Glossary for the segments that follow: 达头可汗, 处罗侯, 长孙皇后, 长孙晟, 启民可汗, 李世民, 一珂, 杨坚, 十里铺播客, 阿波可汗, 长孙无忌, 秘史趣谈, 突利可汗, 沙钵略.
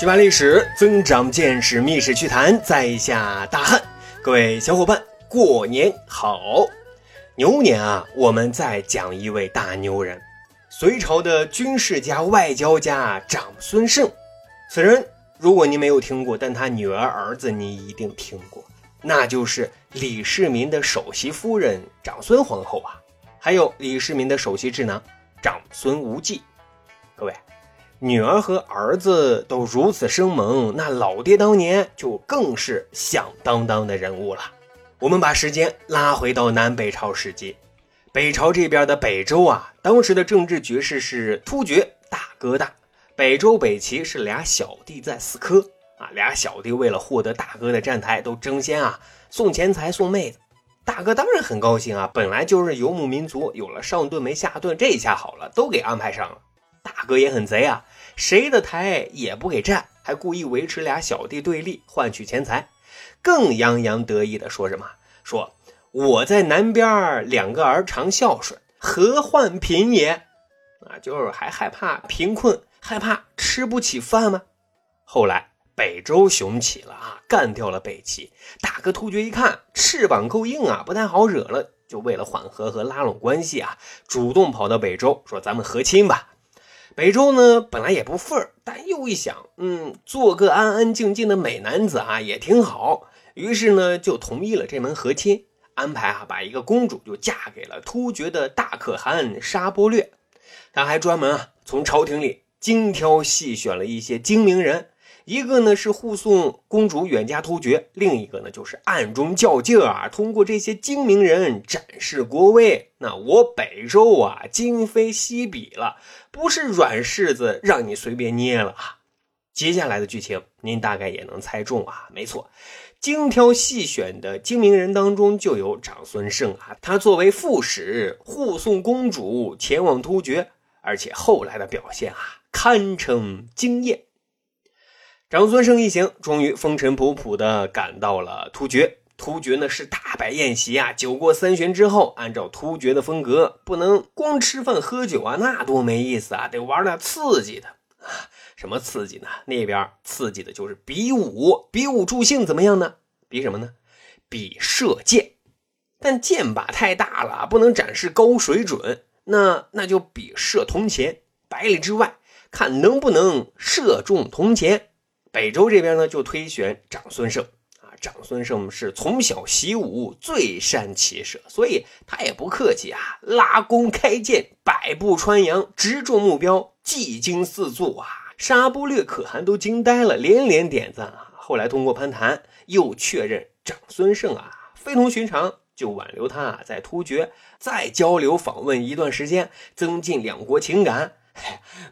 学霸历史，增长见识，密史趣谈，在下大汉。各位小伙伴，过年好！牛年啊，我们再讲一位大牛人，隋朝的军事家、外交家长孙晟。此人如果您没有听过，但他女儿、儿子您一定听过，那就是李世民的首席夫人长孙皇后啊，还有李世民的首席智囊长孙无忌。各位，女儿和儿子都如此生猛，那老爹当年就更是响当当的人物了。我们把时间拉回到南北朝时期，北朝这边的北周啊，当时的政治局势是突厥、大哥大。北周、北齐是俩小弟在死磕啊，俩小弟为了获得大哥的站台，都争先啊送钱财送妹子。大哥当然很高兴啊，本来就是游牧民族，有了上顿没下顿，这一下好了，都给安排上了。大哥也很贼啊，谁的台也不给占，还故意维持俩小弟对立，换取钱财。更洋洋得意的说什么？说我在南边两个儿常孝顺，何患贫也？啊，就是还害怕贫困，害怕吃不起饭吗？后来北周雄起了啊，干掉了北齐。大哥突厥一看翅膀够硬啊，不太好惹了，就为了缓和和拉拢关系啊，主动跑到北周说咱们和亲吧。北周呢本来也不忿儿，但又一想，做个安安静静的美男子啊也挺好，于是呢就同意了这门和亲安排啊，把一个公主就嫁给了突厥的大可汗沙钵略。他还专门啊从朝廷里精挑细选了一些精明人，一个呢是护送公主远嫁突厥，另一个呢就是暗中较劲啊，通过这些精明人展示国威。那我北周啊，今非昔比了，不是软柿子让你随便捏了啊。接下来的剧情您大概也能猜中啊，没错，精挑细选的精明人当中就有长孙晟啊，他作为副使护送公主前往突厥，而且后来的表现啊，堪称惊艳。长孙晟一行终于风尘仆仆地赶到了突厥。突厥呢是大摆宴席啊，酒过三巡之后，按照突厥的风格，不能光吃饭喝酒啊，那多没意思啊，得玩点刺激的。什么刺激呢？那边刺激的就是比武，比武助兴怎么样呢？比什么呢？比射箭。但箭靶太大了，不能展示高水准，那就比射铜钱，100里之外，看能不能射中铜钱。北周这边呢就推选长孙晟啊，长孙晟是从小习武，最善骑射，所以他也不客气啊，拉弓开箭，百步穿杨，直中目标，技惊四座啊，沙钵略可汗都惊呆了，连连点赞啊。后来通过攀谈又确认长孙晟啊非同寻常，就挽留他啊在突厥再交流访问一段时间，增进两国情感。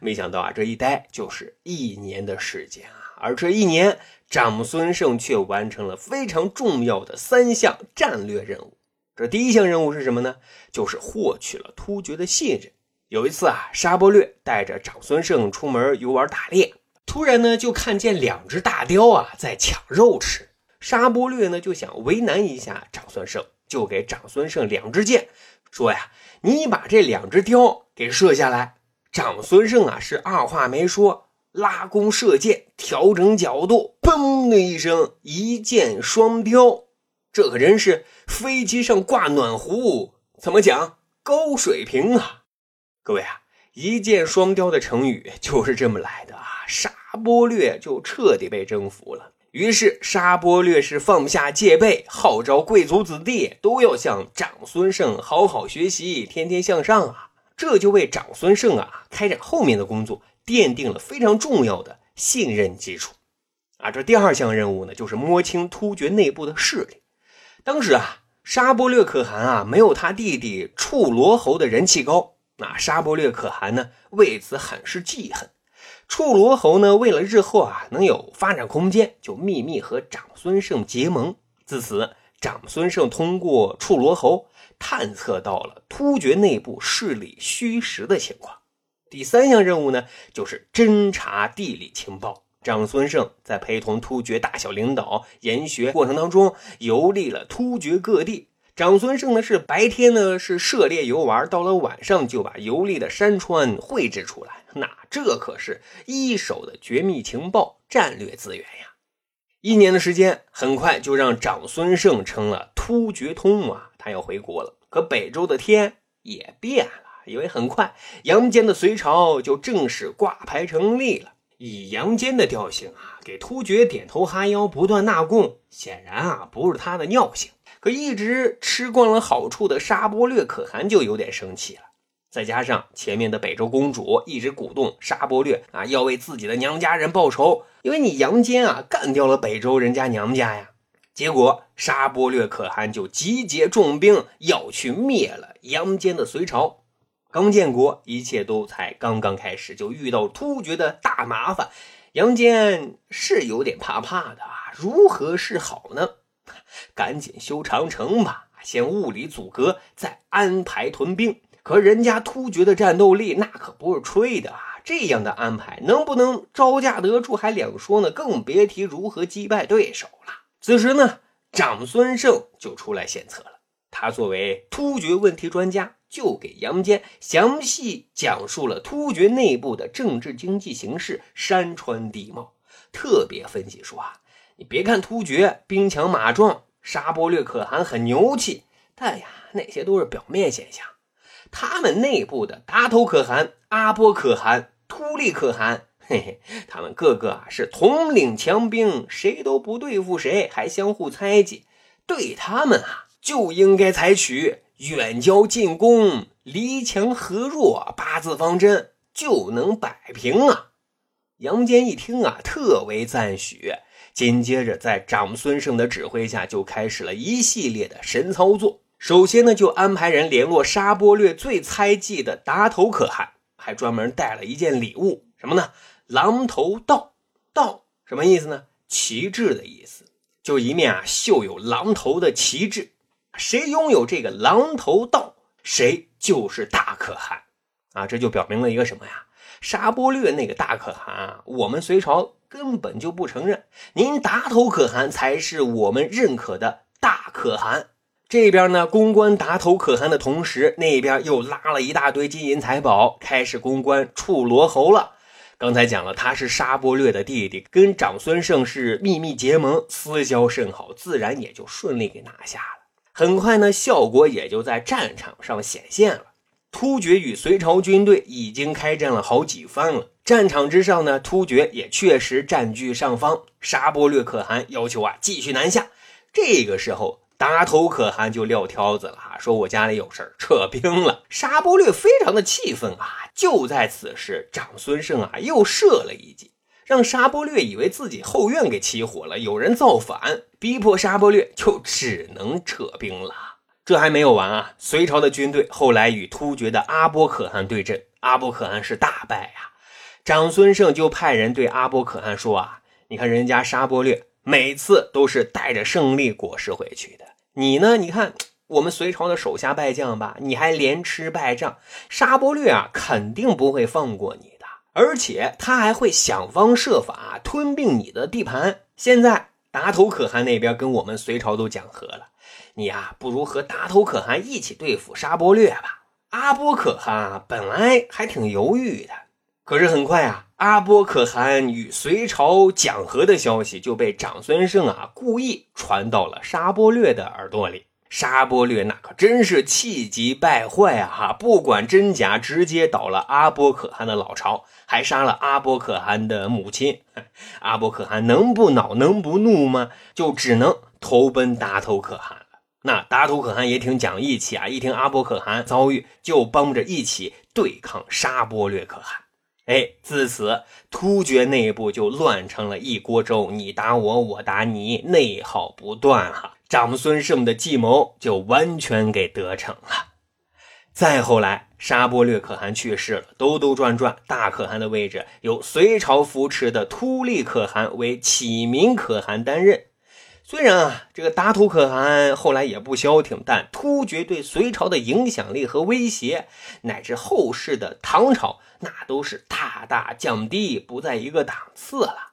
没想到啊，这一待就是1年的时间啊，而这1年长孙晟却完成了非常重要的3项战略任务。这第一项任务是什么呢？就是获取了突厥的信任。有一次啊，沙钵略带着长孙晟出门游玩打猎，突然呢就看见2只大雕啊在抢肉吃。沙钵略呢就想为难一下长孙晟，就给长孙晟2支箭，说呀，你把这2只雕给射下来。长孙晟啊是二话没说，拉弓射箭，调整角度，砰的一声，一箭双雕。这可真是飞机上挂暖壶，怎么讲？高水平啊！各位啊，一箭双雕的成语就是这么来的啊。沙钵略就彻底被征服了，于是沙钵略是放不下戒备，号召贵族子弟都要向长孙晟好好学习，天天向上啊。这就为长孙晟啊开展后面的工作奠定了非常重要的信任基础啊。这第二项任务呢，就是摸清突厥内部的势力。当时啊，沙钵略可汗啊没有他弟弟处罗侯的人气高，那沙钵略可汗呢为此很是记恨。处罗侯呢为了日后啊能有发展空间，就秘密和长孙晟结盟。自此，长孙晟通过处罗侯探测到了突厥内部势力虚实的情况。第三项任务呢，就是侦查地理情报。长孙晟在陪同突厥大小领导研学过程当中，游历了突厥各地，长孙晟呢是白天呢是涉猎游玩，到了晚上就把游历的山川绘制出来，那这可是一手的绝密情报战略资源呀。一年的时间很快就让长孙晟成了突厥通啊，他要回国了。可北周的天也变了，因为很快杨坚的隋朝就正式挂牌成立了。以杨坚的调性啊，给突厥点头哈腰不断纳贡，显然啊不是他的尿性。可一直吃惯了好处的沙钵略可汗就有点生气了，再加上前面的北周公主一直鼓动沙钵略啊要为自己的娘家人报仇，因为你杨坚啊干掉了北周人家娘家呀。结果沙钵略可汗就集结重兵要去灭了杨坚的隋朝。刚建国，一切都才刚刚开始，就遇到突厥的大麻烦。杨坚是有点怕怕的啊，如何是好呢？赶紧修长城吧，先物理阻隔，再安排屯兵。可人家突厥的战斗力那可不是吹的啊，这样的安排能不能招架得住还两说呢，更别提如何击败对手了。此时呢，长孙晟就出来献策了。他作为突厥问题专家，就给杨坚详细讲述了突厥内部的政治经济形势、山川地貌，特别分析说啊，你别看突厥兵强马壮，沙钵略可汗很牛气，但呀那些都是表面现象。他们内部的达头可汗、阿波可汗、突利可汗，嘿嘿，他们个个啊是统领强兵，谁都不对付谁，还相互猜忌。对他们啊就应该采取远交近攻、离强和弱八字方针，就能摆平啊。杨坚一听啊特为赞许，紧接着在长孙晟的指挥下就开始了一系列的神操作。首先呢就安排人联络沙钵略最猜忌的达头可汗，还专门带了一件礼物，什么呢？狼头道。道什么意思呢？旗帜的意思，就一面啊绣有狼头的旗帜，谁拥有这个狼头道，谁就是大可汗啊。这就表明了一个什么呀？沙钵略那个大可汗啊，我们隋朝根本就不承认，您达头可汗才是我们认可的大可汗。这边呢公关达头可汗的同时，那边又拉了一大堆金银财宝，开始公关敍罗侯了。刚才讲了，他是沙钵略的弟弟，跟长孙晟是秘密结盟，私交甚好，自然也就顺利给拿下了。很快呢，效果也就在战场上显现了。突厥与隋朝军队已经开战了好几番了，战场之上呢，突厥也确实占据上方。沙钵略可汗要求啊继续南下。这个时候达头可汗就撂挑子了，说我家里有事儿，撤兵了。沙钵略非常的气愤啊。就在此时，长孙晟啊又射了一计，让沙钵略以为自己后院给起火了，有人造反，逼迫沙钵略就只能撤兵了。这还没有完啊，隋朝的军队后来与突厥的阿波可汗对阵，阿波可汗是大败啊。长孙晟就派人对阿波可汗说啊，你看人家沙钵略每次都是带着胜利果实回去的，你呢，你看我们隋朝的手下败将吧，你还连吃败仗，沙钵略啊肯定不会放过你，而且他还会想方设法吞并你的地盘。现在达头可汗那边跟我们隋朝都讲和了，你啊不如和达头可汗一起对付沙钵略吧。阿波可汗啊本来还挺犹豫的，可是很快啊，阿波可汗与隋朝讲和的消息就被长孙晟啊故意传到了沙钵略的耳朵里。沙钵略那可真是气急败坏啊，不管真假，直接倒了阿波可汗的老巢，还杀了阿波可汗的母亲。阿波可汗能不恼能不怒吗？就只能投奔达头可汗了。那达头可汗也挺讲义气啊，一听阿波可汗遭遇，就帮着一起对抗沙钵略可汗。哎，自此突厥内部就乱成了一锅粥，你打我，我打你，内耗不断啊。长孙晟的计谋就完全给得逞了。再后来沙钵略可汗去世了，兜兜转转，大可汗的位置由隋朝扶持的突利可汗为启民可汗担任。虽然啊这个达头可汗后来也不消停，但突厥对隋朝的影响力和威胁，乃至后世的唐朝，那都是大大降低，不在一个档次了。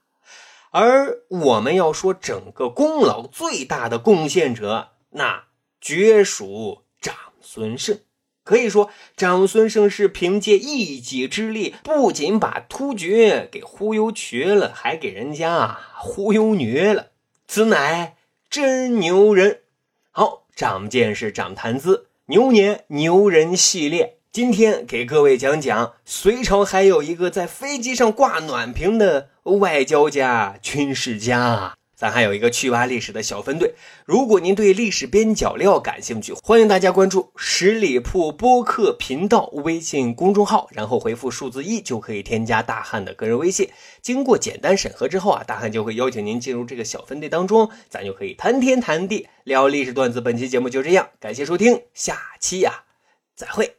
而我们要说整个功劳最大的贡献者，那绝属长孙晟。可以说，长孙晟是凭借一己之力，不仅把突厥给忽悠瘸了，还给人家忽悠虐了，此乃真牛人。好，长见识，长谈资，牛年牛人系列，今天给各位讲讲隋朝还有一个在飞机上挂暖瓶的外交家、军事家。咱还有一个趣挖历史的小分队，如果您对历史边角料感兴趣，欢迎大家关注十里铺播客频道微信公众号，然后回复数字1就可以添加大汉的个人微信。经过简单审核之后大汉就会邀请您进入这个小分队当中，咱就可以谈天谈地，聊历史段子。本期节目就这样，感谢收听，下期再会。